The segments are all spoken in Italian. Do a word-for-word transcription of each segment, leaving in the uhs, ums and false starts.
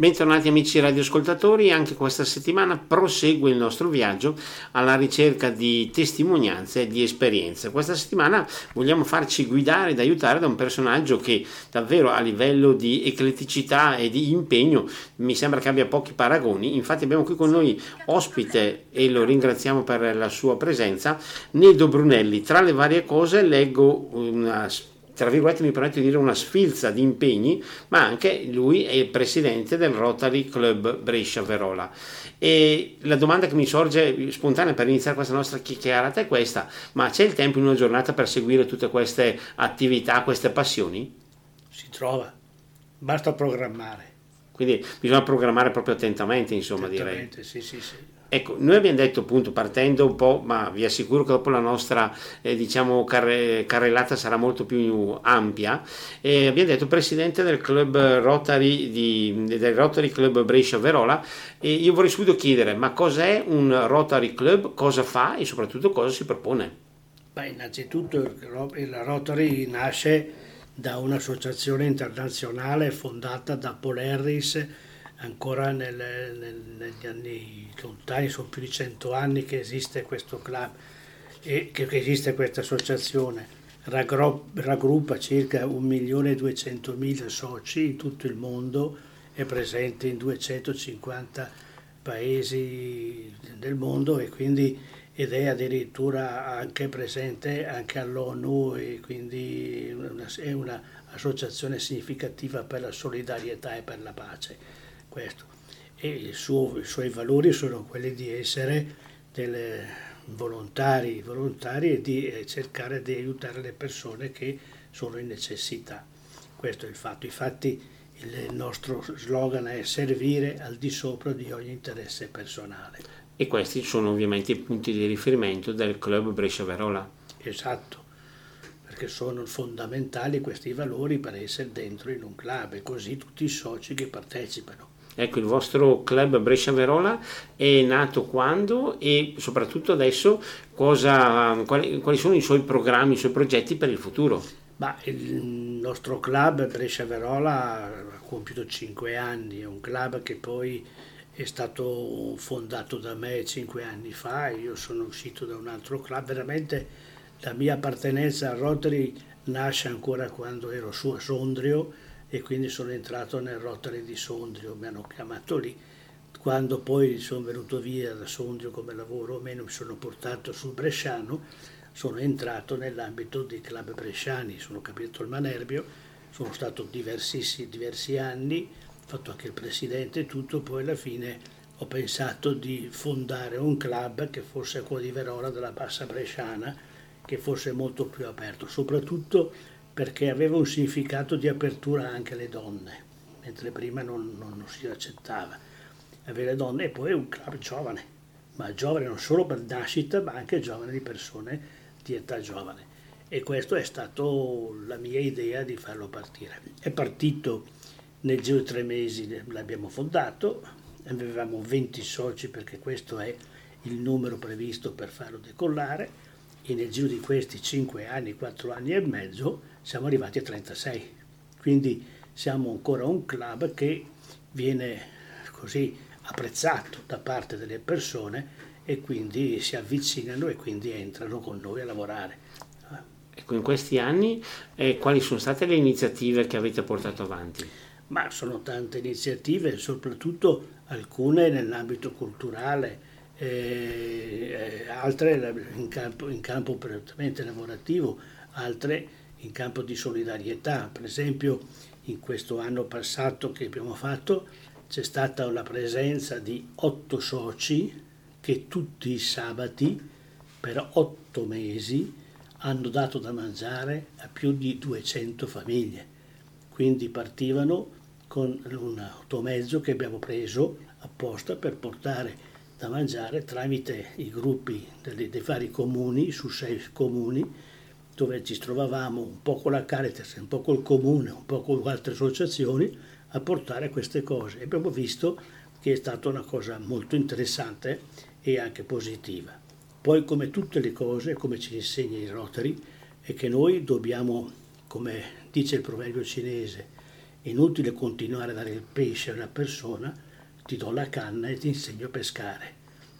Bentornati amici radioascoltatori, anche questa settimana prosegue il nostro viaggio alla ricerca di testimonianze e di esperienze. Questa settimana vogliamo farci guidare ed aiutare da un personaggio che davvero a livello di ecletticità e di impegno mi sembra che abbia pochi paragoni. Infatti abbiamo qui con noi ospite, e lo ringraziamo per la sua presenza, Nedo Brunelli. Tra le varie cose leggo una tra virgolette mi permetto di dire una sfilza di impegni, ma anche lui è il presidente del Rotary Club Brescia Verola. E la domanda che mi sorge spontanea per iniziare questa nostra chiacchierata è questa: ma c'è il tempo in una giornata per seguire tutte queste attività, queste passioni? Si trova, basta programmare. Quindi bisogna programmare proprio attentamente, insomma, attentamente, direi. Sì, sì, sì. Ecco, noi abbiamo detto appunto, partendo un po', ma vi assicuro che dopo la nostra eh, diciamo carre- carrellata sarà molto più ampia, eh, abbiamo detto presidente del club Rotary di, del Rotary Club Brescia Verola, e io vorrei subito chiedere: ma cos'è un Rotary Club, cosa fa e soprattutto cosa si propone? Beh, innanzitutto il Rotary nasce da un'associazione internazionale fondata da Paul Harris ancora nel, nel, negli anni lontani, sono più di cento anni che esiste questo club e che, che esiste questa associazione. Raggruppa circa un milione duecentomila soci in tutto il mondo, è presente in duecentocinquanta paesi del mondo e quindi ed è addirittura anche presente anche all'ONU, e quindi è un'associazione significativa per la solidarietà e per la pace. Questo. E il suo, i suoi valori sono quelli di essere delle volontari, volontari e di cercare di aiutare le persone che sono in necessità. Questo è il fatto. Infatti il nostro slogan è servire al di sopra di ogni interesse personale. E questi sono ovviamente i punti di riferimento del Club Brescia Verola. Esatto, perché sono fondamentali questi valori per essere dentro in un club, e così tutti i soci che partecipano. Ecco, il vostro club Brescia Verola è nato quando, e soprattutto adesso cosa, quali, quali sono i suoi programmi, i suoi progetti per il futuro? Ma il nostro club Brescia Verola ha compiuto cinque anni, è un club che poi è stato fondato da me cinque anni fa, io sono uscito da un altro club. Veramente la mia appartenenza al Rotary nasce ancora quando ero su a Sondrio, e quindi sono entrato nel Rotary di Sondrio, mi hanno chiamato lì. Quando poi sono venuto via da Sondrio come lavoro o meno, mi sono portato sul Bresciano, sono entrato nell'ambito dei club bresciani, sono capito il Manerbio, sono stato diversi, diversi anni, ho fatto anche il presidente e tutto, poi alla fine ho pensato di fondare un club che fosse quello di Verola, della Bassa Bresciana, che fosse molto più aperto, soprattutto perché aveva un significato di apertura anche alle donne, mentre prima non, non, non si accettava avere donne. E poi è un club giovane, ma giovane non solo per nascita, ma anche giovane di persone di età giovane. E questa è stata la mia idea di farlo partire. È partito nel giro di tre mesi, l'abbiamo fondato, avevamo venti soci, perché questo è il numero previsto per farlo decollare. E nel giro di questi cinque anni, quattro anni e mezzo, siamo arrivati a trentasei. Quindi siamo ancora un club che viene così apprezzato da parte delle persone, e quindi si avvicinano e quindi entrano con noi a lavorare. Ecco, in questi anni eh, quali sono state le iniziative che avete portato avanti? Ma sono tante iniziative, soprattutto alcune nell'ambito culturale, E altre in campo, in campo prettamente lavorativo, altre in campo di solidarietà. Per esempio, in questo anno passato che abbiamo fatto c'è stata la presenza di otto soci che tutti i sabati per otto mesi hanno dato da mangiare a più di duecento famiglie. Quindi partivano con un automezzo che abbiamo preso apposta per portare da mangiare tramite i gruppi dei, dei vari comuni, su sei comuni, dove ci trovavamo un po' con la Caritas, un po' col comune, un po' con altre associazioni, a portare queste cose. E abbiamo visto che è stata una cosa molto interessante e anche positiva. Poi, come tutte le cose, come ci insegna il Rotary, è che noi dobbiamo, come dice il proverbio cinese, È inutile continuare a dare il pesce a una persona, ti do la canna e ti insegno a pescare.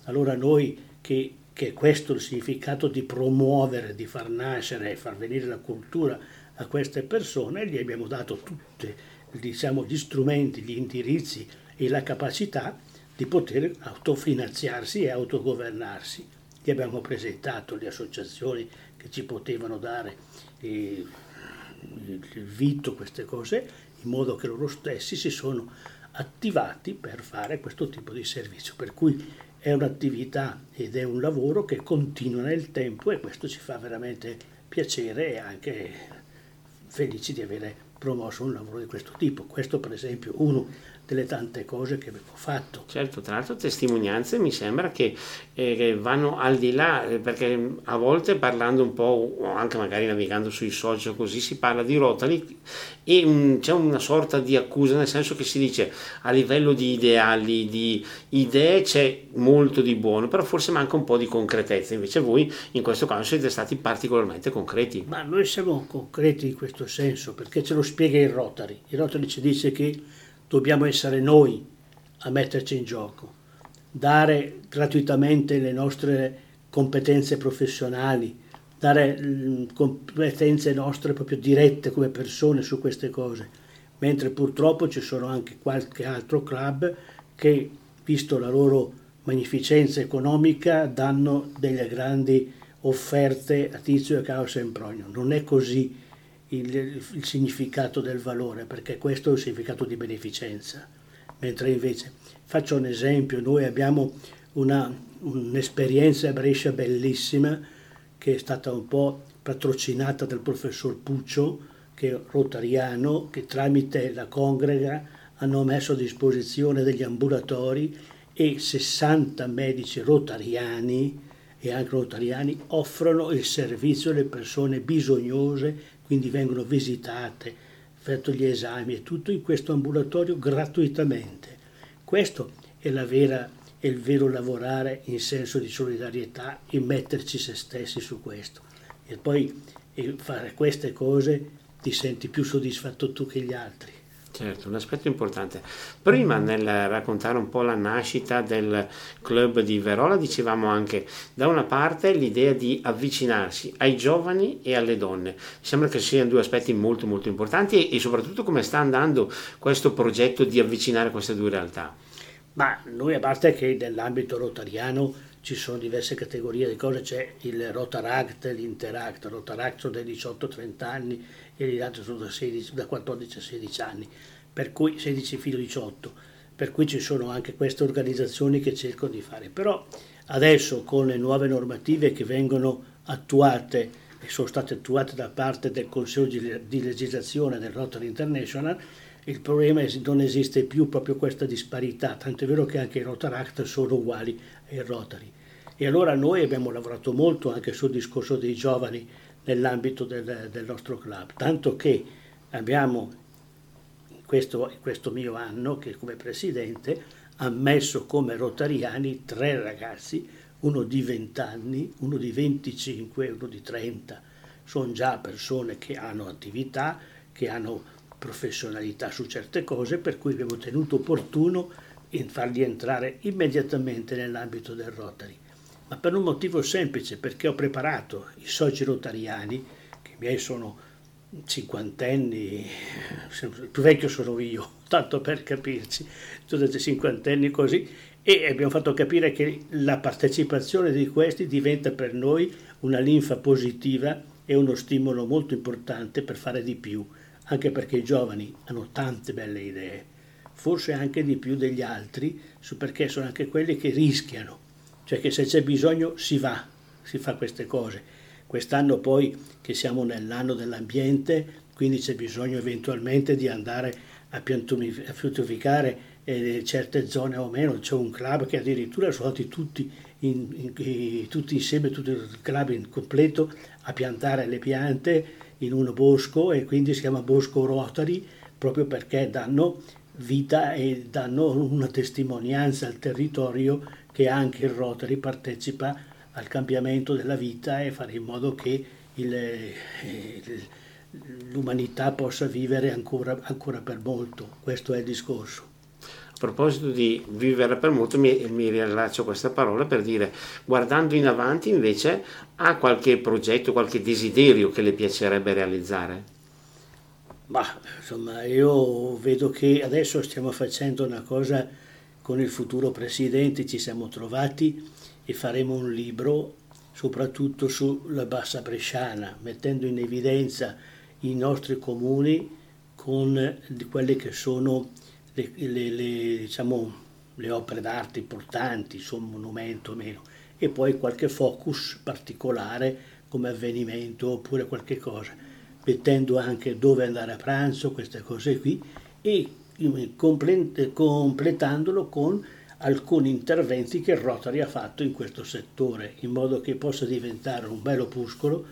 Allora noi, che, che questo è il significato di promuovere, di far nascere e far venire la cultura a queste persone, gli abbiamo dato tutti, diciamo, gli strumenti, gli indirizzi e la capacità di poter autofinanziarsi e autogovernarsi. Gli abbiamo presentato le associazioni che ci potevano dare eh, il vitto, queste cose, in modo che loro stessi si sono attivati per fare questo tipo di servizio. Per cui è un'attività ed è un lavoro che continua nel tempo, e questo ci fa veramente piacere e anche felici di avere promosso un lavoro di questo tipo. Questo per esempio uno delle tante cose che avevo fatto. Certo, tra l'altro testimonianze mi sembra che, eh, che vanno al di là, perché a volte parlando un po', o anche magari navigando sui social così, si parla di Rotary e mh, c'è una sorta di accusa, nel senso che si dice a livello di ideali, di idee c'è molto di buono, però forse manca un po' di concretezza. Invece voi in questo caso siete stati particolarmente concreti. Ma noi siamo concreti in questo senso, perché ce lo spiega il Rotary. Il Rotary ci dice che dobbiamo essere noi a metterci in gioco, dare gratuitamente le nostre competenze professionali, dare competenze nostre proprio dirette come persone su queste cose, mentre purtroppo ci sono anche qualche altro club che, visto la loro magnificenza economica, danno delle grandi offerte a Tizio e Caio Sempronio. Non è così Il, il significato del valore, perché questo è un significato di beneficenza, mentre invece, faccio un esempio, noi abbiamo una, un'esperienza a Brescia bellissima che è stata un po' patrocinata dal professor Puccio, che è rotariano, che tramite la congrega hanno messo a disposizione degli ambulatori, e sessanta medici rotariani e anche rotariani offrono il servizio alle persone bisognose. Quindi vengono visitate, fatto gli esami e tutto in questo ambulatorio gratuitamente. Questo è, la vera, è il vero lavorare in senso di solidarietà e metterci se stessi su questo. E poi e fare queste cose ti senti più soddisfatto tu che gli altri. Certo, un aspetto importante. Prima nel raccontare un po' la nascita del club di Verola dicevamo anche da una parte l'idea di avvicinarsi ai giovani e alle donne. Mi sembra che siano due aspetti molto molto importanti, e soprattutto come sta andando questo progetto di avvicinare queste due realtà. Ma noi, a parte che nell'ambito rotariano ci sono diverse categorie di cose, c'è il Rotaract, l'Interact. Il Rotaract sono dai diciotto a trenta anni e gli altri sono da, sedici, da quattordici a sedici anni, per cui sedici fino a diciotto, per cui ci sono anche queste organizzazioni che cercano di fare. Però adesso con le nuove normative che vengono attuate e sono state attuate da parte del Consiglio di legislazione del Rotary International, il problema è che non esiste più proprio questa disparità, tanto è vero che anche i Rotaract sono uguali ai Rotary. E allora noi abbiamo lavorato molto anche sul discorso dei giovani nell'ambito del, del nostro club, tanto che abbiamo, in questo, in questo mio anno, che come presidente, ammesso come rotariani tre ragazzi, uno di venti anni, uno di venticinque e uno di trenta. Sono già persone che hanno attività, che hanno professionalità su certe cose, per cui abbiamo tenuto opportuno in farli entrare immediatamente nell'ambito del Rotary, ma per un motivo semplice, perché ho preparato i soci rotariani, che i miei sono cinquantenni, il più vecchio sono io, tanto per capirci, tutti cinquantenni così, e abbiamo fatto capire che la partecipazione di questi diventa per noi una linfa positiva e uno stimolo molto importante per fare di più, anche perché i giovani hanno tante belle idee, forse anche di più degli altri, perché sono anche quelli che rischiano, cioè che se c'è bisogno si va, si fa queste cose. Quest'anno poi, che siamo nell'anno dell'ambiente, quindi c'è bisogno eventualmente di andare a piantumificare eh, certe zone o meno, c'è un club che addirittura sono stati tutti, in, in, in, tutti insieme, tutto il club in completo, a piantare le piante in un bosco, e quindi si chiama Bosco Rotary proprio perché danno vita e danno una testimonianza al territorio che anche il Rotary partecipa al cambiamento della vita e fare in modo che il, il, l'umanità possa vivere ancora, ancora per molto, questo è il discorso. A proposito di vivere per molto, mi, mi riallaccio a questa parola per dire, guardando in avanti invece, ha qualche progetto, qualche desiderio che le piacerebbe realizzare? Ma insomma, io vedo che adesso stiamo facendo una cosa con il futuro presidente, ci siamo trovati e faremo un libro soprattutto sulla Bassa Bresciana, mettendo in evidenza i nostri comuni con quelle che sono Le, le, le, diciamo, le opere d'arte importanti, insomma, monumento o meno, e poi qualche focus particolare come avvenimento oppure qualche cosa, mettendo anche dove andare a pranzo, queste cose qui, e comple- completandolo con alcuni interventi che Rotary ha fatto in questo settore, in modo che possa diventare un bel opuscolo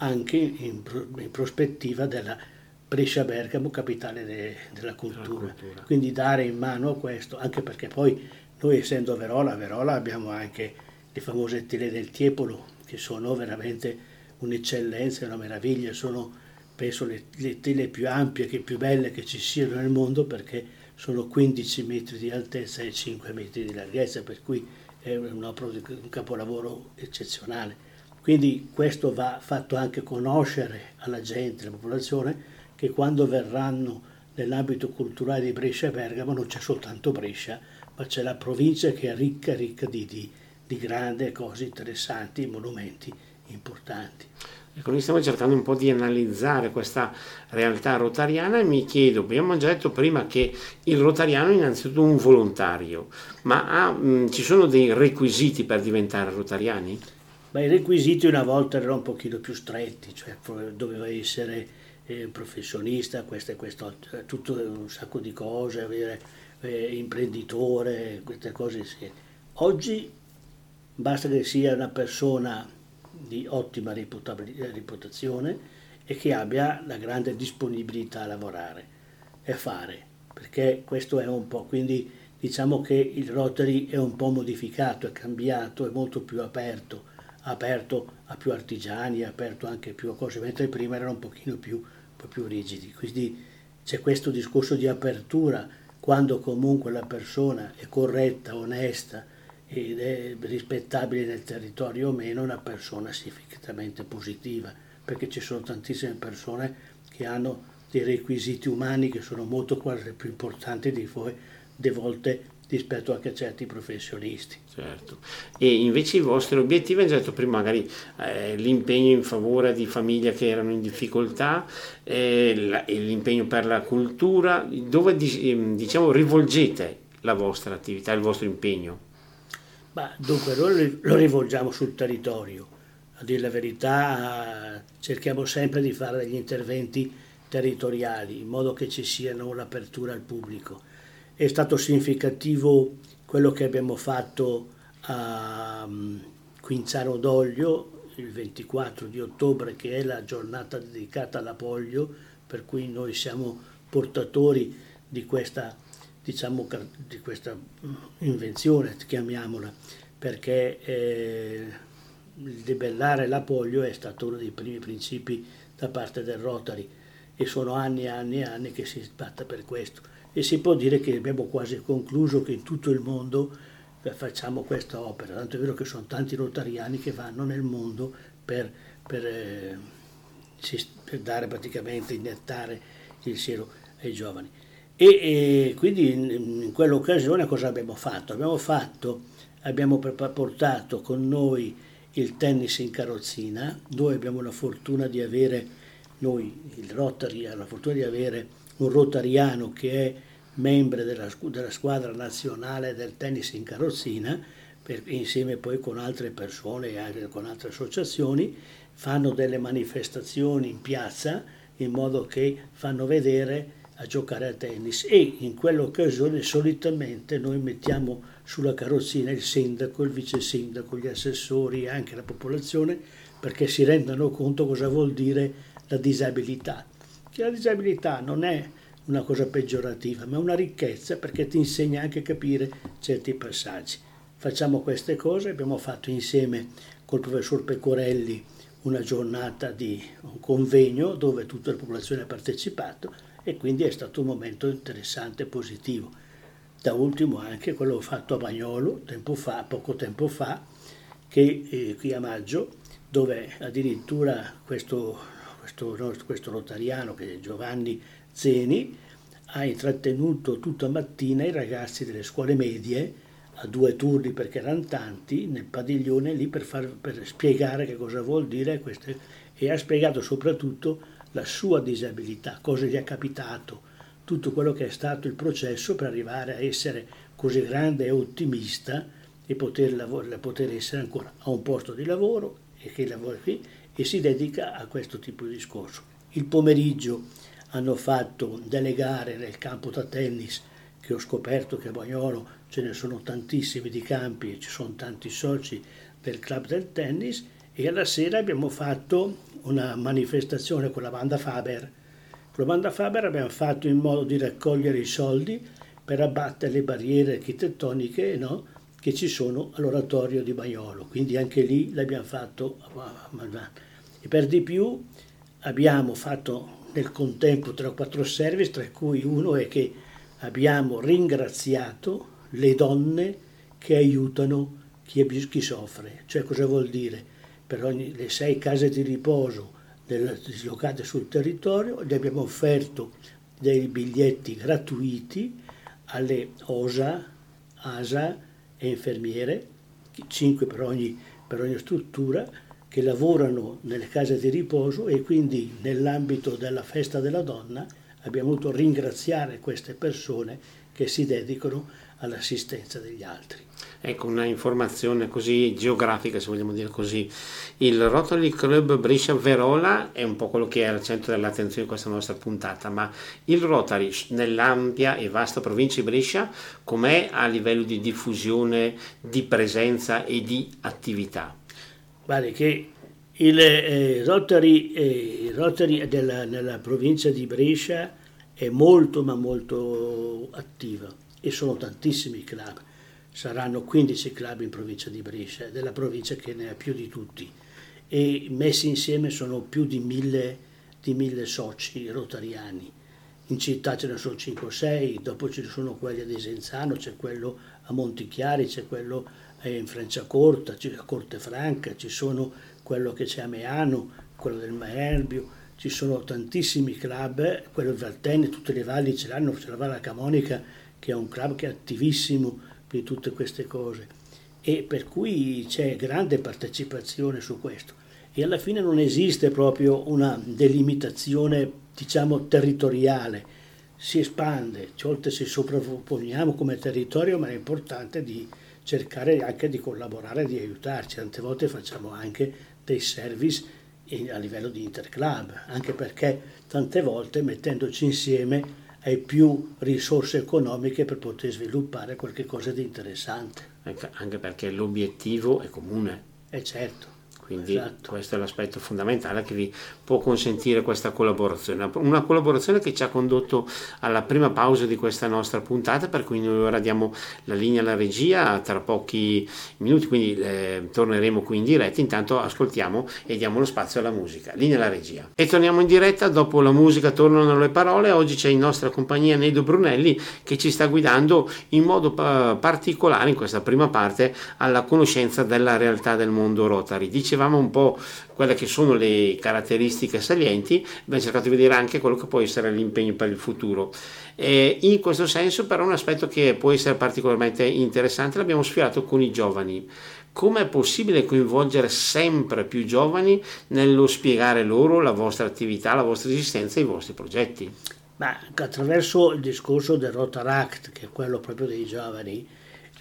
anche in, pro- in prospettiva della Brescia Bergamo, capitale de, della cultura. cultura, quindi dare in mano a questo, anche perché poi noi essendo Verola, Verola abbiamo anche le famose tele del Tiepolo, che sono veramente un'eccellenza, una meraviglia, sono penso le, le tele più ampie, che più belle che ci siano nel mondo, perché sono quindici metri di altezza e cinque metri di larghezza, per cui è un'opera, un capolavoro eccezionale. Quindi questo va fatto anche conoscere alla gente, alla popolazione, che quando verranno nell'ambito culturale di Brescia e Bergamo non c'è soltanto Brescia, ma c'è la provincia che è ricca, ricca di, di, di grandi cose interessanti, monumenti importanti. Ecco, noi stiamo cercando un po' di analizzare questa realtà rotariana e mi chiedo, abbiamo già detto prima che il rotariano è innanzitutto un volontario, ma ha, mh, ci sono dei requisiti per diventare rotariani? Beh, i requisiti una volta erano un pochino più stretti, cioè doveva essere Eh, professionista, questo e questo, tutto un sacco di cose, avere eh, imprenditore, queste cose sì. Oggi basta che sia una persona di ottima reputazione e che abbia la grande disponibilità a lavorare e fare, perché questo è un po', quindi diciamo che il Rotary è un po' modificato, è cambiato, è molto più aperto, aperto a più artigiani, aperto anche più a cose, mentre prima erano un pochino più, un po' più rigidi. Quindi c'è questo discorso di apertura, quando comunque la persona è corretta, onesta ed è rispettabile nel territorio o meno, una persona sicuramente positiva, perché ci sono tantissime persone che hanno dei requisiti umani che sono molto quasi più importanti di voi, de volte rispetto anche a certi professionisti. Certo. E invece i vostri obiettivi, hanno detto prima magari eh, l'impegno in favore di famiglie che erano in difficoltà, eh, la, l'impegno per la cultura, dove diciamo rivolgete la vostra attività, il vostro impegno? Ma dunque noi lo rivolgiamo sul territorio, a dire la verità cerchiamo sempre di fare degli interventi territoriali in modo che ci siano l'apertura al pubblico. È stato significativo quello che abbiamo fatto a Quinzano d'Oglio il ventiquattro di ottobre, che è la giornata dedicata alla polio, per cui noi siamo portatori di questa, diciamo, di questa invenzione, chiamiamola, perché eh, debellare la polio è stato uno dei primi principi da parte del Rotary e sono anni e anni e anni che si batta per questo. E si può dire che abbiamo quasi concluso, che in tutto il mondo facciamo questa opera, tanto è vero che sono tanti rotariani che vanno nel mondo per, per, eh, per dare praticamente, iniettare il siero ai giovani. E, e quindi in, in quell'occasione cosa abbiamo fatto? Abbiamo fatto, abbiamo portato con noi il tennis in carrozzina. Noi abbiamo la fortuna di avere, noi il Rotary ha la fortuna di avere un rotariano che è membro della, della squadra nazionale del tennis in carrozzina, per, insieme poi con altre persone e anche con altre associazioni, fanno delle manifestazioni in piazza in modo che fanno vedere a giocare a tennis, e in quell'occasione solitamente noi mettiamo sulla carrozzina il sindaco, il vice sindaco, gli assessori e anche la popolazione, perché si rendano conto cosa vuol dire la disabilità. Che la disabilità non è una cosa peggiorativa, ma è una ricchezza, perché ti insegna anche a capire certi passaggi. Facciamo queste cose, abbiamo fatto insieme col professor Pecorelli una giornata di un convegno dove tutta la popolazione ha partecipato, e quindi è stato un momento interessante e positivo. Da ultimo anche quello fatto a Bagnolo tempo fa, poco tempo fa, che eh, qui a maggio, dove addirittura questo, questo, questo rotariano, che è Giovanni Zeni, ha intrattenuto tutta mattina i ragazzi delle scuole medie a due turni, perché erano tanti, nel padiglione lì per, far, per spiegare che cosa vuol dire queste, e ha spiegato soprattutto la sua disabilità, cosa gli è capitato, tutto quello che è stato il processo per arrivare a essere così grande e ottimista e poter, lav- poter essere ancora a un posto di lavoro e che lavora qui, e si dedica a questo tipo di discorso. Il pomeriggio hanno fatto delle gare nel campo da tennis, che ho scoperto che a Bagnolo ce ne sono tantissimi di campi, ci sono tanti soci del club del tennis, e alla sera abbiamo fatto una manifestazione con la banda Faber. Con la banda Faber abbiamo fatto in modo di raccogliere i soldi per abbattere le barriere architettoniche, no, che ci sono all'oratorio di Bagnolo, quindi anche lì l'abbiamo fatto. E per di più abbiamo fatto nel contempo tre o quattro service, tra cui uno è che abbiamo ringraziato le donne che aiutano chi, chi soffre. Cioè, cosa vuol dire? Per ogni, le sei case di riposo del, dislocate sul territorio, gli abbiamo offerto dei biglietti gratuiti alle O S A, A S A e infermiere, cinque per ogni, per ogni struttura, che lavorano nelle case di riposo, e quindi nell'ambito della festa della donna abbiamo voluto ringraziare queste persone che si dedicano all'assistenza degli altri. Ecco, una informazione così geografica, se vogliamo dire così. Il Rotary Club Brescia Verola è un po' quello che è al centro dell'attenzione di questa nostra puntata, ma il Rotary nell'ampia e vasta provincia di Brescia com'è a livello di diffusione, di presenza e di attività? Guardi che il eh, Rotary, eh, Rotary della, nella provincia di Brescia è molto ma molto attiva, e sono tantissimi i club, saranno quindici club in provincia di Brescia, della provincia che ne ha più di tutti, e messi insieme sono più di mille, di mille soci rotariani. In città ce ne sono cinque o sei, dopo ci sono quelli ad Desenzano, c'è quello a Montichiari, c'è quello in Franciacorta, a Cortefranca, ci sono quello che c'è a Meano, quello del Maerbio, ci sono tantissimi club, quello del Valtene, tutte le valli ce l'hanno, c'è la Valle Camonica che è un club che è attivissimo di tutte queste cose, e per cui c'è grande partecipazione su questo, e alla fine non esiste proprio una delimitazione, diciamo, territoriale, si espande, oltre si sovrapponiamo come territorio, ma è importante di cercare anche di collaborare, di aiutarci. Tante volte facciamo anche dei service a livello di interclub, anche perché tante volte mettendoci insieme hai più risorse economiche per poter sviluppare qualche cosa di interessante. Anche perché l'obiettivo è comune. E certo. Quindi esatto. Questo è l'aspetto fondamentale che vi può consentire questa collaborazione, una collaborazione che ci ha condotto alla prima pausa di questa nostra puntata, per cui noi ora diamo la linea alla regia tra pochi minuti, quindi eh, torneremo qui in diretta. Intanto ascoltiamo e diamo lo spazio alla musica. Linea alla regia. E torniamo in diretta, dopo la musica tornano le parole. Oggi c'è in nostra compagnia Nedo Brunelli, che ci sta guidando in modo particolare in questa prima parte alla conoscenza della realtà del mondo Rotary. Diceva un po' quelle che sono le caratteristiche salienti, abbiamo cercato di vedere anche quello che può essere l'impegno per il futuro, e in questo senso però un aspetto che può essere particolarmente interessante l'abbiamo sfiorato con i giovani. Come è possibile coinvolgere sempre più giovani nello spiegare loro la vostra attività, la vostra esistenza e i vostri progetti? Ma attraverso il discorso del Rotaract, che è quello proprio dei giovani,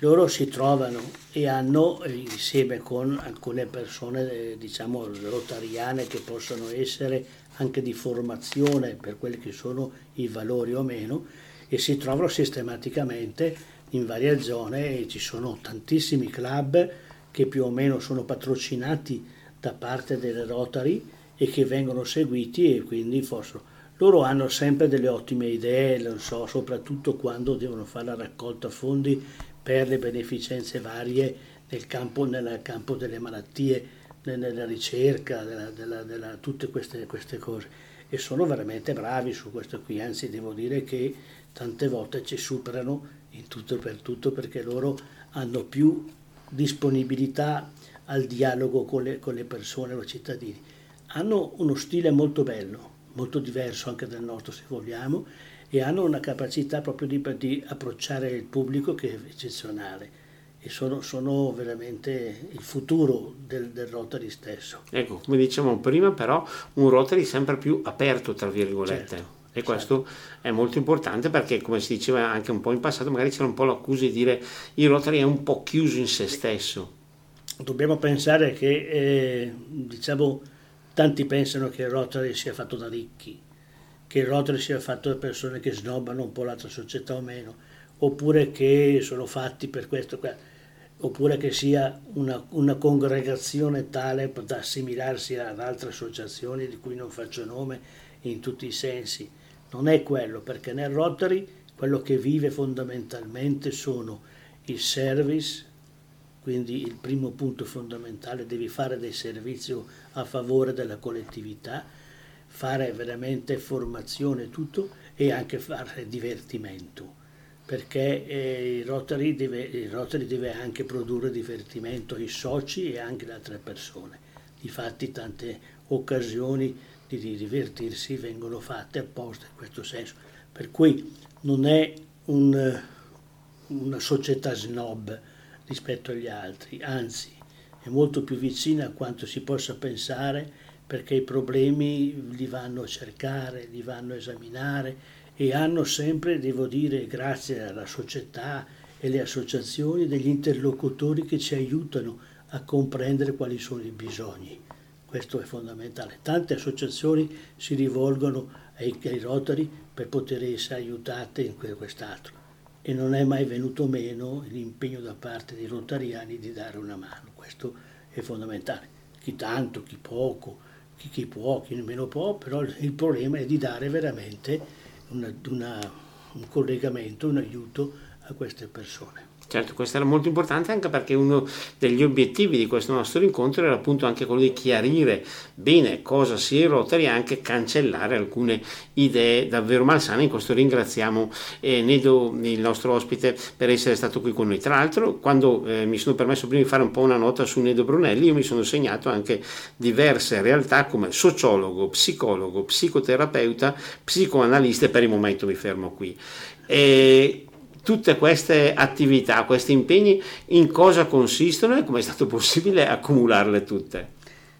loro si trovano e hanno, insieme con alcune persone, diciamo, rotariane, che possono essere anche di formazione per quelli che sono i valori o meno, e si trovano sistematicamente in varie zone, e ci sono tantissimi club che più o meno sono patrocinati da parte delle Rotary e che vengono seguiti, e quindi forse loro hanno sempre delle ottime idee, non so, soprattutto quando devono fare la raccolta fondi per le beneficenze varie nel campo, nel campo delle malattie nella ricerca, della, della, della, tutte queste, queste cose, e sono veramente bravi su questo qui, anzi devo dire che tante volte ci superano in tutto e per tutto, perché loro hanno più disponibilità al dialogo con le, con le persone, con i cittadini. Hanno uno stile molto bello, molto diverso anche dal nostro se vogliamo, e hanno una capacità proprio di, di approcciare il pubblico che è eccezionale, e sono, sono veramente il futuro del, del Rotary stesso. Ecco, come dicevamo prima però, un Rotary sempre più aperto, tra virgolette. Certo. E questo certo. È molto importante, perché come si diceva anche un po' in passato, magari c'era un po' l'accusa di dire il Rotary è un po' chiuso in se stesso. Dobbiamo pensare che eh, diciamo tanti pensano che il Rotary sia fatto da ricchi, che il Rotary sia fatto da persone che snobbano un po' l'altra società o meno, oppure che sono fatti per questo, oppure che sia una, una congregazione tale da assimilarsi ad altre associazioni di cui non faccio nome in tutti i sensi. Non è quello, perché nel Rotary quello che vive fondamentalmente sono il service, quindi il primo punto fondamentale, devi fare dei servizi a favore della collettività, fare veramente formazione e tutto, e anche fare divertimento, perché eh, il, Rotary deve, il Rotary deve anche produrre divertimento ai soci e anche alle altre persone. Difatti tante occasioni di divertirsi vengono fatte apposta in questo senso, per cui non è un, una società snob rispetto agli altri, anzi è molto più vicina a quanto si possa pensare, perché i problemi li vanno a cercare, li vanno a esaminare, e hanno sempre, devo dire, grazie alla società e alle associazioni, degli interlocutori che ci aiutano a comprendere quali sono i bisogni. Questo è fondamentale. Tante associazioni si rivolgono ai, ai Rotary per poter essere aiutate in quest'altro, e non è mai venuto meno l'impegno da parte dei rotariani di dare una mano. Questo è fondamentale. Chi tanto, chi poco, chi, chi può, chi nemmeno può, però il problema è di dare veramente una, una, un collegamento, un aiuto a queste persone. Certo, questo era molto importante, anche perché uno degli obiettivi di questo nostro incontro era appunto anche quello di chiarire bene cosa sia il Rotary e anche cancellare alcune idee davvero malsane. In questo ringraziamo eh, Nedo, il nostro ospite, per essere stato qui con noi. Tra l'altro, quando eh, mi sono permesso prima di fare un po' una nota su Nedo Brunelli, io mi sono segnato anche diverse realtà come sociologo, psicologo, psicoterapeuta, psicoanalista, e per il momento mi fermo qui. E tutte queste attività, questi impegni, in cosa consistono e come è stato possibile accumularle tutte?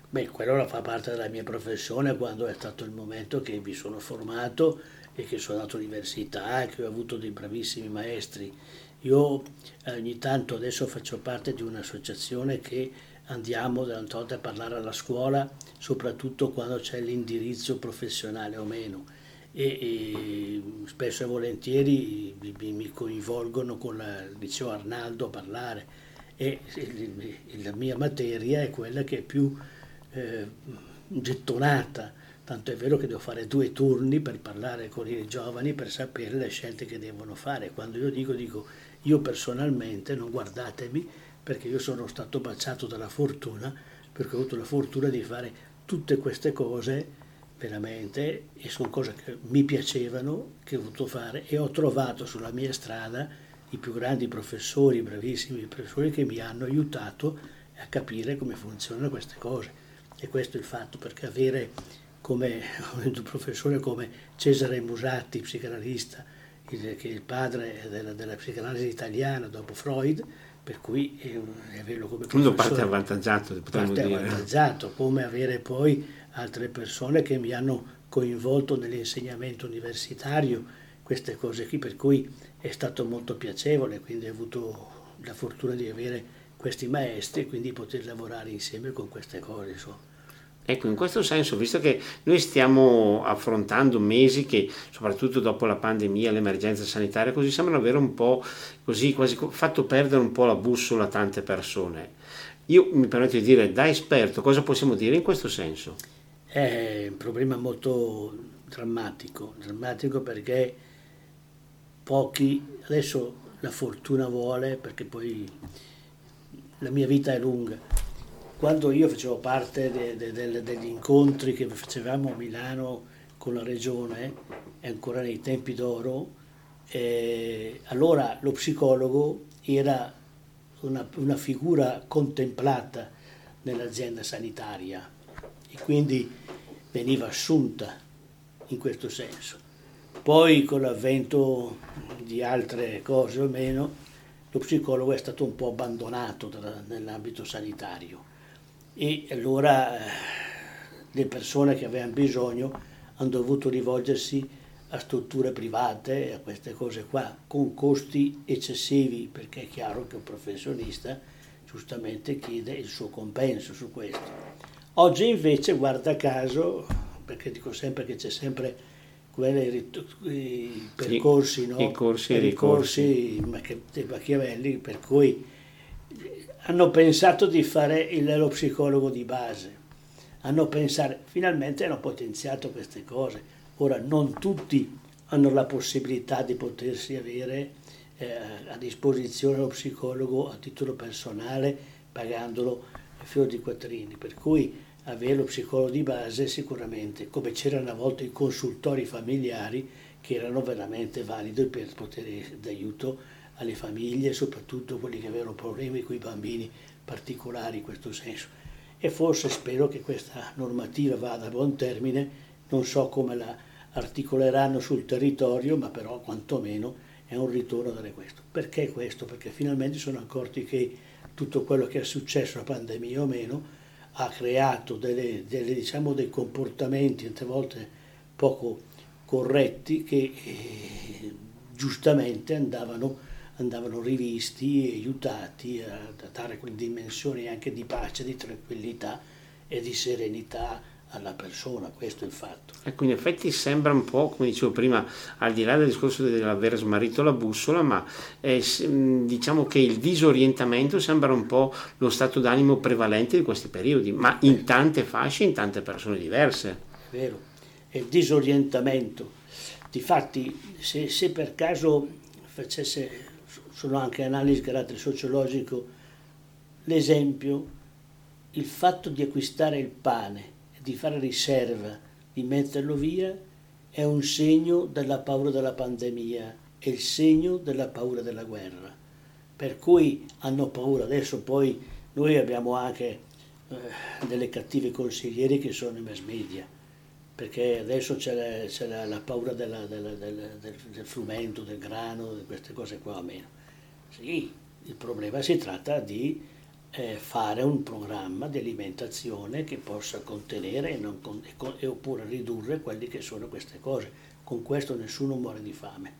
Beh, quello fa parte della mia professione, quando è stato il momento che mi sono formato e che sono andato all'università, che ho avuto dei bravissimi maestri. Io ogni tanto adesso faccio parte di un'associazione che andiamo da tanto a parlare alla scuola, soprattutto quando c'è l'indirizzo professionale o meno. E, e spesso e volentieri mi, mi coinvolgono con la, il liceo Arnaldo a parlare, e, e, e la mia materia è quella che è più eh, gettonata, tanto è vero che devo fare due turni per parlare con i giovani, per sapere le scelte che devono fare. Quando io dico, dico io personalmente, non guardatemi, perché io sono stato baciato dalla fortuna, perché ho avuto la fortuna di fare tutte queste cose veramente, e sono cose che mi piacevano, che ho voluto fare, e ho trovato sulla mia strada i più grandi professori, bravissimi professori, che mi hanno aiutato a capire come funzionano queste cose. E questo è il fatto, perché avere come un professore come Cesare Musatti, psicanalista, il, che è il padre della, della psicanalisi italiana dopo Freud, per cui è, è averlo come professore. Uno parte avvantaggiato, potremmo dire. Parte avvantaggiato, come avere poi altre persone che mi hanno coinvolto nell'insegnamento universitario, queste cose qui, per cui è stato molto piacevole. Quindi ho avuto la fortuna di avere questi maestri e quindi poter lavorare insieme con queste cose, insomma. Ecco, in questo senso, visto che noi stiamo affrontando mesi che, soprattutto dopo la pandemia, l'emergenza sanitaria, così sembrano avere un po' così, quasi fatto perdere un po' la bussola a tante persone. Io mi permetto di dire, da esperto, cosa possiamo dire in questo senso? È un problema molto drammatico, drammatico perché pochi, adesso la fortuna vuole, perché poi la mia vita è lunga, Quando io facevo parte de, de, de, degli incontri che facevamo a Milano con la regione, ancora nei tempi d'oro, eh, allora lo psicologo era una, una figura contemplata nell'azienda sanitaria e quindi veniva assunta in questo senso. Poi con l'avvento di altre cose o meno, lo psicologo è stato un po' abbandonato da, nell'ambito sanitario. E allora le persone che avevano bisogno hanno dovuto rivolgersi a strutture private e a queste cose qua, con costi eccessivi, perché è chiaro che un professionista giustamente chiede il suo compenso su questo. Oggi invece, guarda caso, perché dico sempre che c'è sempre quelle, i percorsi, I, no? i corsi e i ricorsi dei Machiavelli, per cui hanno pensato di fare il, lo psicologo di base, hanno pensato, finalmente hanno potenziato queste cose. Ora non tutti hanno la possibilità di potersi avere eh, a disposizione lo psicologo a titolo personale, pagandolo fior di quattrini, per cui avere lo psicologo di base sicuramente, come c'erano una volta i consultori familiari, che erano veramente validi per poter d'aiuto alle famiglie, soprattutto quelli che avevano problemi con i bambini particolari in questo senso. E forse spero che questa normativa vada a buon termine, non so come la articoleranno sul territorio, ma però quantomeno è un ritorno da questo. Perché questo? Perché finalmente sono accorti che tutto quello che è successo, la pandemia o meno, ha creato delle, delle, diciamo, dei comportamenti tante volte poco corretti che eh, giustamente andavano andavano rivisti e aiutati a dare quelle dimensioni anche di pace, di tranquillità e di serenità alla persona. Questo è il fatto. Ecco, in effetti sembra un po', come dicevo prima, al di là del discorso dell'aver smarrito la bussola, ma eh, diciamo che il disorientamento sembra un po' lo stato d'animo prevalente di questi periodi, ma in tante fasce, in tante persone diverse. È vero, è il disorientamento. Difatti, se, se per caso facesse... sono anche analisi di carattere sociologico, l'esempio, il fatto di acquistare il pane, di fare riserva, di metterlo via, è un segno della paura della pandemia, è il segno della paura della guerra, per cui hanno paura. Adesso poi noi abbiamo anche eh, delle cattive consigliere che sono i mass media, perché adesso c'è la, c'è la, la paura della, della, della, del, del frumento, del grano, di queste cose qua o meno. Sì, il problema si tratta di eh, fare un programma di alimentazione che possa contenere e non con, e, e oppure ridurre quelle che sono queste cose. Con questo nessuno muore di fame,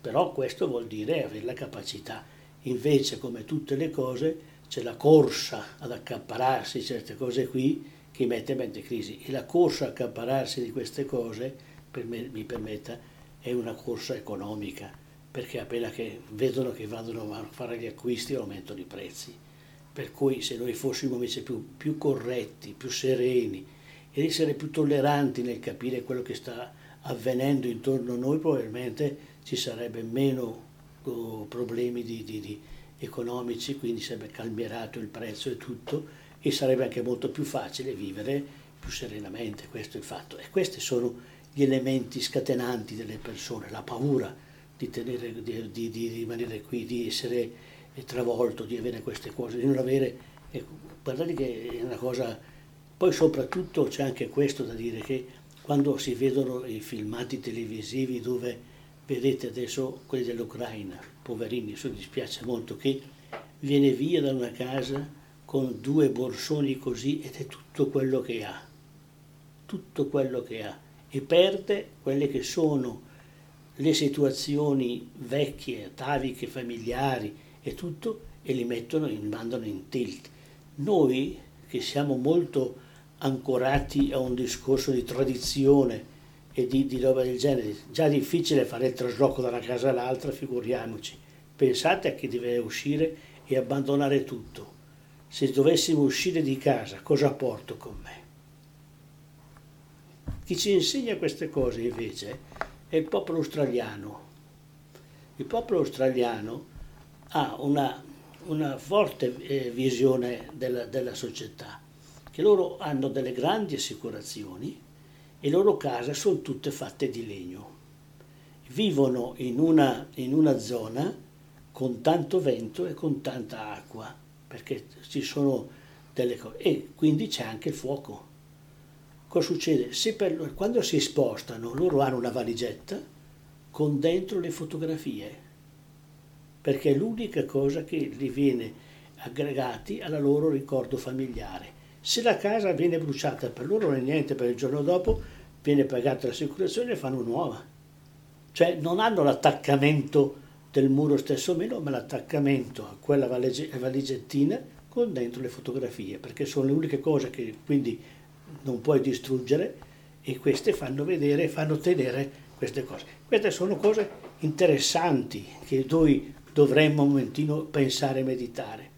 però questo vuol dire avere la capacità. Invece, come tutte le cose, c'è la corsa ad accaparrarsi certe cose qui che mette in mente crisi, e la corsa a accaparrarsi di queste cose, per me, mi permetta, è una corsa economica, perché appena che vedono che vanno a fare gli acquisti aumentano i prezzi, per cui se noi fossimo invece più, più corretti, più sereni ed essere più tolleranti nel capire quello che sta avvenendo intorno a noi, probabilmente ci sarebbe meno oh, problemi di, di, di economici, quindi sarebbe calmierato il prezzo e tutto, e sarebbe anche molto più facile vivere più serenamente. Questo è il fatto. E questi sono gli elementi scatenanti delle persone, la paura di, tenere, di, di, di rimanere qui, di essere travolto, di avere queste cose, di non avere... Ecco, guardate che è una cosa... Poi soprattutto c'è anche questo da dire, che quando si vedono i filmati televisivi dove vedete adesso quelli dell'Ucraina, poverini, mi dispiace molto, che viene via da una casa con due borsoni così ed è tutto quello che ha, tutto quello che ha, e perde quelle che sono le situazioni vecchie, ataviche, familiari e tutto, e li mettono, li mandano in tilt. Noi che siamo molto ancorati a un discorso di tradizione e di, di roba del genere, già è difficile fare il trasloco da una casa all'altra, figuriamoci, pensate a chi deve uscire e abbandonare tutto. Se dovessimo uscire di casa, cosa porto con me? Chi ci insegna queste cose invece è il popolo australiano. Il popolo australiano ha una, una forte eh, visione della, della società, che loro hanno delle grandi assicurazioni e le loro case sono tutte fatte di legno. Vivono in una, in una zona con tanto vento e con tanta acqua, perché ci sono delle cose, e quindi c'è anche il fuoco. Cosa succede? Se per, quando si spostano loro hanno una valigetta con dentro le fotografie, perché è l'unica cosa che li viene aggregati al loro ricordo familiare. Se la casa viene bruciata, per loro non è niente, perché il giorno dopo viene pagata l'assicurazione e fanno nuova. Cioè non hanno l'attaccamento del muro stesso meno, ma l'attaccamento a quella valigettina con dentro le fotografie, perché sono le uniche cose che quindi non puoi distruggere, e queste fanno vedere e fanno tenere queste cose. Queste sono cose interessanti che noi dovremmo un momentino pensare e meditare.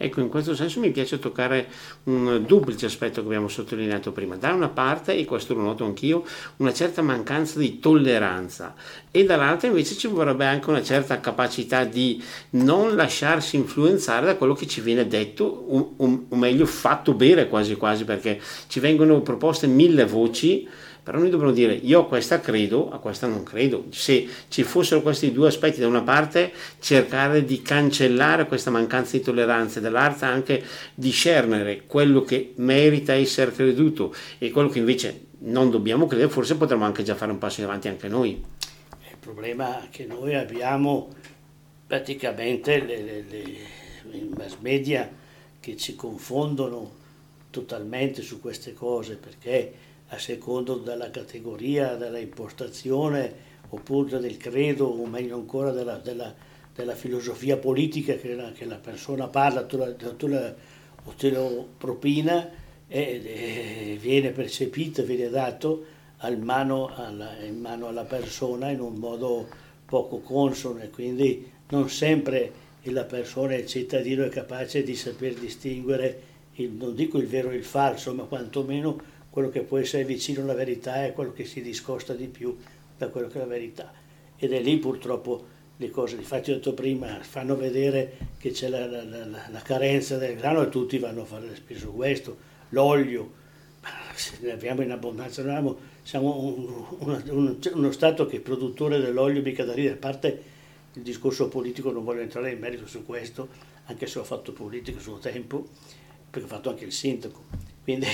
Ecco, in questo senso mi piace toccare un duplice aspetto che abbiamo sottolineato prima. Da una parte, e questo lo noto anch'io, una certa mancanza di tolleranza, e dall'altra invece ci vorrebbe anche una certa capacità di non lasciarsi influenzare da quello che ci viene detto, o, o, o meglio fatto bere quasi quasi, perché ci vengono proposte mille voci. Però noi dobbiamo dire, io a questa credo, a questa non credo. Se ci fossero questi due aspetti, da una parte cercare di cancellare questa mancanza di tolleranza, dall'altra anche discernere quello che merita essere creduto e quello che invece non dobbiamo credere, forse potremmo anche già fare un passo in avanti anche noi. Il problema è che noi abbiamo praticamente le, le, le, i mass media che ci confondono totalmente su queste cose, perché a secondo della categoria, della impostazione, oppure del credo, o meglio ancora della, della, della filosofia politica che la, che la persona parla, tu la, tu la, o te lo propina, e, e viene percepito, viene dato al mano, alla, in mano alla persona in un modo poco consono, e quindi non sempre la persona, il cittadino, è capace di saper distinguere, il, non dico il vero e il falso, ma quantomeno quello che può essere vicino alla verità è quello che si discosta di più da quello che è la verità. Ed è lì purtroppo le cose, infatti ho detto prima, fanno vedere che c'è la, la, la, la carenza del grano e tutti vanno a fare spesso questo, l'olio, ma se ne abbiamo in abbondanza, siamo un, un, un, uno Stato che è produttore dell'olio, mica da lì. A parte il discorso politico, non voglio entrare in merito su questo, anche se ho fatto politica a suo tempo, perché ho fatto anche il sindaco, quindi...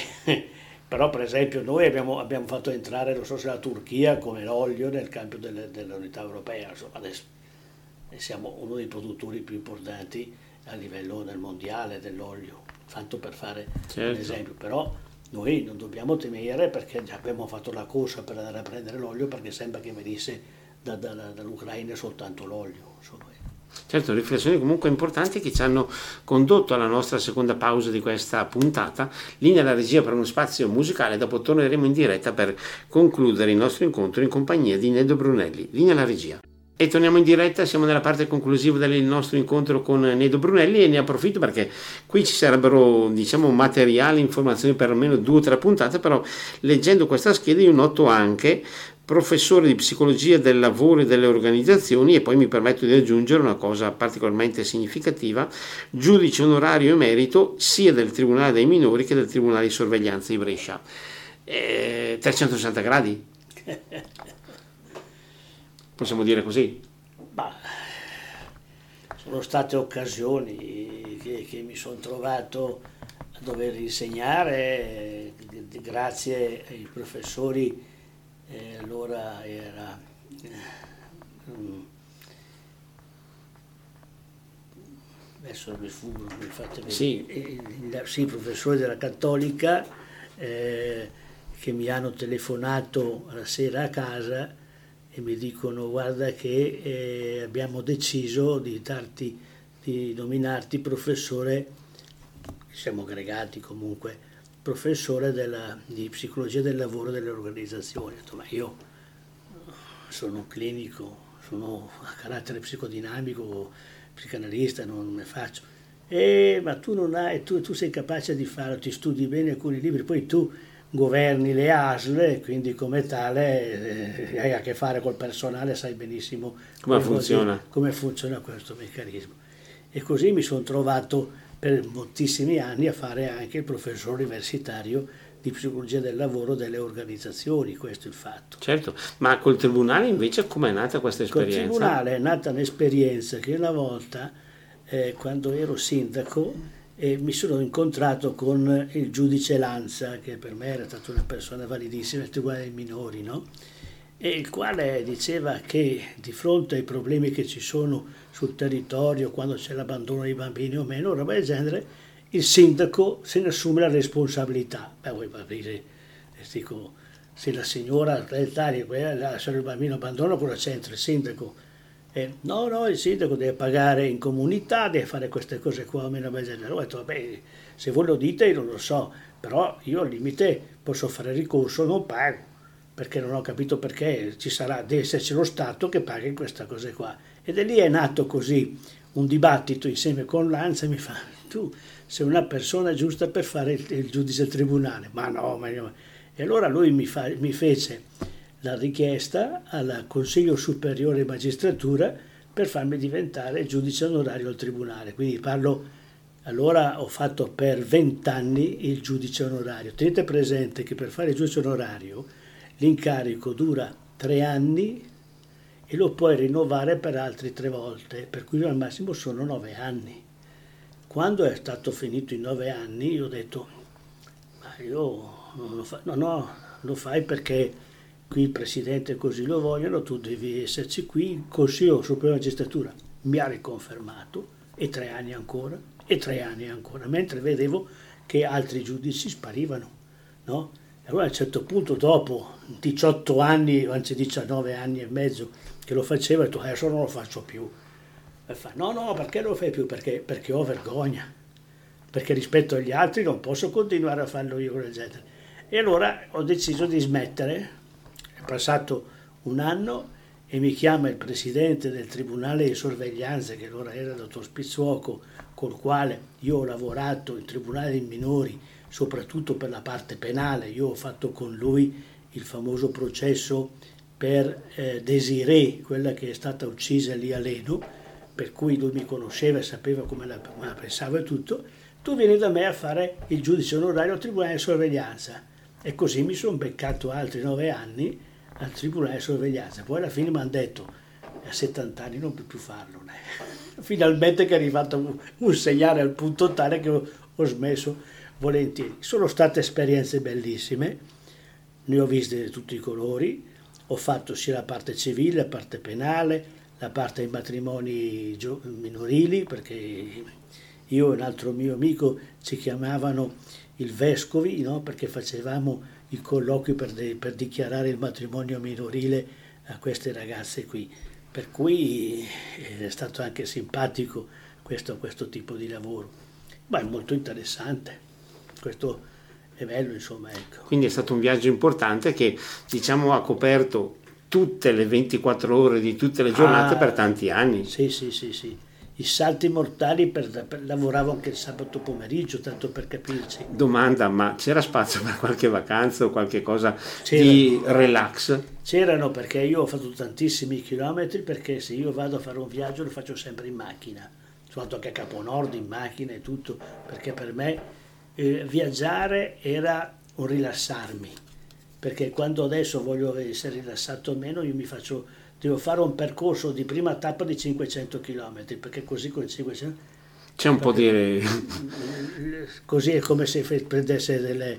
Però per esempio noi abbiamo, abbiamo fatto entrare, non so se la Turchia, come l'olio nel campo delle, dell'Unità Europea, insomma adesso siamo uno dei produttori più importanti a livello del mondiale dell'olio, tanto per fare certo. Un esempio, però noi non dobbiamo temere, perché abbiamo fatto la corsa per andare a prendere l'olio, perché sembra che venisse da, da, dall'Ucraina soltanto l'olio, insomma. Certo, riflessioni comunque importanti che ci hanno condotto alla nostra seconda pausa di questa puntata. Linea alla regia per uno spazio musicale, dopo torneremo in diretta per concludere il nostro incontro in compagnia di Nedo Brunelli. Linea alla regia. E torniamo in diretta, siamo nella parte conclusiva del nostro incontro con Nedo Brunelli, e ne approfitto perché qui ci sarebbero, diciamo, materiali, informazioni per almeno due o tre puntate, però leggendo questa scheda io noto anche professore di psicologia del lavoro e delle organizzazioni, e poi mi permetto di aggiungere una cosa particolarmente significativa, giudice onorario emerito sia del Tribunale dei Minori che del Tribunale di Sorveglianza di Brescia. Eh, trecentosessanta gradi? Possiamo dire così? Bah, sono state occasioni che, che mi sono trovato a dover insegnare, grazie ai professori. E allora era um, adesso mi fu mi fate vedere, sì. Il, il, sì, i professori della Cattolica eh, che mi hanno telefonato la sera a casa e mi dicono: guarda che eh, abbiamo deciso di darti, di nominarti professore, siamo aggregati comunque, professore della, di psicologia del lavoro e delle organizzazioni. Ho detto, ma io sono un clinico, sono a carattere psicodinamico, psicanalista, non ne faccio. E, ma tu non hai, tu, tu sei capace di farlo, ti studi bene alcuni libri, poi tu governi le A S L, quindi come tale eh, hai a che fare col personale, sai benissimo come, come funziona. Come funziona questo meccanismo. e così mi sono trovato per moltissimi anni a fare anche il professore universitario di psicologia del lavoro delle organizzazioni, questo è il fatto. Certo, ma col tribunale invece com'è nata questa esperienza? Col tribunale è nata un'esperienza che una volta, eh, quando ero sindaco, e mi sono incontrato con il giudice Lanza, che per me era stata una persona validissima, il Tribunale dei Minori, no? E il quale diceva che di fronte ai problemi che ci sono sul territorio, quando c'è l'abbandono dei bambini o meno, roba del genere, il sindaco se ne assume la responsabilità. Beh, voi capite, dico, se la signora lasciare il bambino abbandono, cosa c'entra il sindaco? Eh, no, no, il sindaco deve pagare in comunità, deve fare queste cose qua o meno. Allora ho detto, vabbè, se voi lo dite io non lo so, però io al limite posso fare ricorso, non pago, perché non ho capito perché, ci sarà, deve esserci lo Stato che paga in questa cosa qua. Ed è lì è nato così un dibattito insieme con Lanza, e mi fa, tu sei una persona giusta per fare il, il giudice del tribunale, ma no, ma no. E allora lui mi, fa, mi fece... la richiesta al Consiglio Superiore di Magistratura per farmi diventare giudice onorario al tribunale. Quindi parlo, allora ho fatto per vent'anni il giudice onorario. Tenete presente che per fare il giudice onorario l'incarico dura tre anni e lo puoi rinnovare per altre tre volte, per cui al massimo sono nove anni. Quando è stato finito i nove anni io ho detto, ma io non lo fa- no, no, lo fai perché... qui il presidente così lo vogliono, tu devi esserci qui, il Consiglio Superiore di Magistratura mi ha riconfermato, e tre anni ancora, e tre anni ancora, mentre vedevo che altri giudici sparivano, no? E allora a un certo punto, dopo diciotto anni, anzi diciannove anni e mezzo che lo facevo, ho detto, adesso non lo faccio più. E fa, no, no, perché non lo fai più? Perché, perché ho vergogna, perché rispetto agli altri non posso continuare a farlo io, eccetera. E allora ho deciso di smettere. Passato un anno e mi chiama il presidente del tribunale di sorveglianza, che allora era il dottor Spizzuoco, col quale io ho lavorato in tribunale dei minori, soprattutto per la parte penale. Io ho fatto con lui il famoso processo per eh, Desiree, quella che è stata uccisa lì a Ledo, per cui lui mi conosceva e sapeva come la, come la pensavo e tutto. Tu vieni da me a fare il giudice onorario al tribunale di sorveglianza. E così mi sono beccato altri nove anni al tribunale di sorveglianza. Poi alla fine mi hanno detto, a settanta anni non puoi più farlo. Finalmente che è arrivato un, un segnale al punto tale che ho, ho smesso volentieri. Sono state esperienze bellissime, ne ho viste di tutti i colori, ho fatto sia la parte civile, la parte penale, la parte dei matrimoni gio- minorili, perché io e un altro mio amico ci chiamavano il vescovi, no? Perché facevamo i colloqui per, de- per dichiarare il matrimonio minorile a queste ragazze qui, per cui è stato anche simpatico questo, questo tipo di lavoro, ma è molto interessante, questo è bello, insomma, ecco. Quindi è stato un viaggio importante che, diciamo, ha coperto tutte le ventiquattro ore di tutte le giornate ah, per tanti anni. Sì, sì, sì, sì. I salti mortali, per, per, lavoravo anche il sabato pomeriggio, tanto per capirci. Domanda, ma c'era spazio per qualche vacanza o qualche cosa c'erano, di relax? C'erano, perché io ho fatto tantissimi chilometri, perché se io vado a fare un viaggio lo faccio sempre in macchina. Sono andato anche a Caponord in macchina e tutto, perché per me eh, viaggiare era un rilassarmi, perché quando adesso voglio essere rilassato o meno io mi faccio... devo fare un percorso di prima tappa di cinquecento chilometri, perché così con cinquecento... C'è un po' di... Così è come se prendesse delle...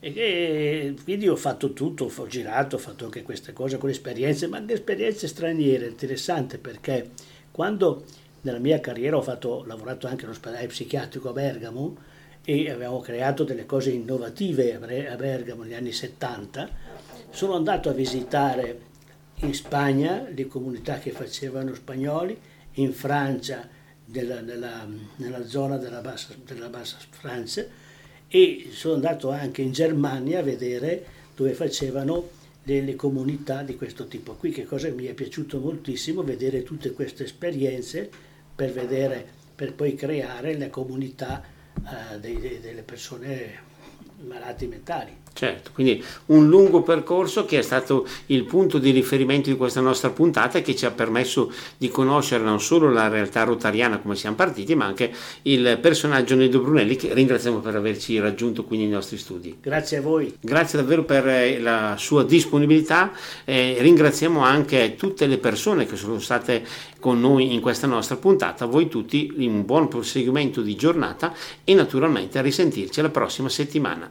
E, e, quindi ho fatto tutto, ho girato, ho fatto anche queste cose con esperienze, ma anche esperienze straniere, interessante, perché quando nella mia carriera ho, fatto, ho lavorato anche all'ospedale psichiatrico a Bergamo e abbiamo creato delle cose innovative a Bergamo negli anni settanta, sono andato a visitare... in Spagna le comunità che facevano spagnoli, in Francia della, della, nella zona della bassa, della bassa Francia, e sono andato anche in Germania a vedere dove facevano le, le comunità di questo tipo qui, che cosa mi è piaciuto moltissimo, vedere tutte queste esperienze per, vedere, per poi creare la comunità eh, dei, dei, delle persone malati mentali. Certo, quindi un lungo percorso che è stato il punto di riferimento di questa nostra puntata, che ci ha permesso di conoscere non solo la realtà rotariana come siamo partiti, ma anche il personaggio Nedo Brunelli, che ringraziamo per averci raggiunto qui nei nostri studi. Grazie a voi. Grazie davvero per la sua disponibilità, e ringraziamo anche tutte le persone che sono state con noi in questa nostra puntata. A voi tutti un buon proseguimento di giornata e naturalmente a risentirci la prossima settimana.